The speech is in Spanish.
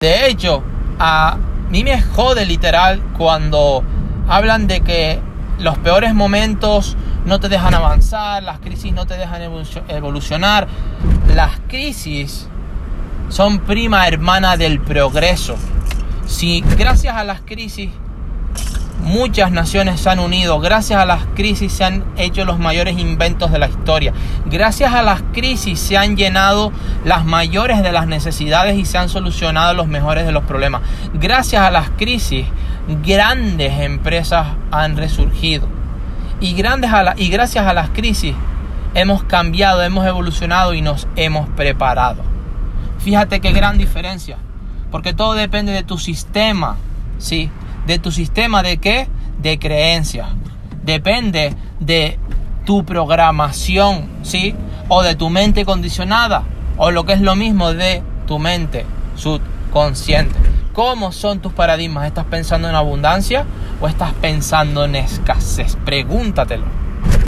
De hecho, a mí me jode literal cuando hablan de que los peores momentos no te dejan avanzar, las crisis no te dejan evolucionar. Las crisis son prima hermana del progreso. Si gracias a las crisis muchas naciones se han unido, gracias a las crisis se han hecho los mayores inventos de la historia, gracias a las crisis se han llenado las mayores de las necesidades y se han solucionado los mejores de los problemas, gracias a las crisis grandes empresas han resurgido y gracias a las crisis hemos cambiado, hemos evolucionado y nos hemos preparado. Fíjate qué gran diferencia, porque todo depende de tu sistema, ¿sí? ¿De tu sistema de qué? De creencias. Depende de tu programación, ¿sí? O de tu mente condicionada, o lo que es lo mismo de tu mente subconsciente. ¿Cómo son tus paradigmas? ¿Estás pensando en abundancia o estás pensando en escasez? Pregúntatelo.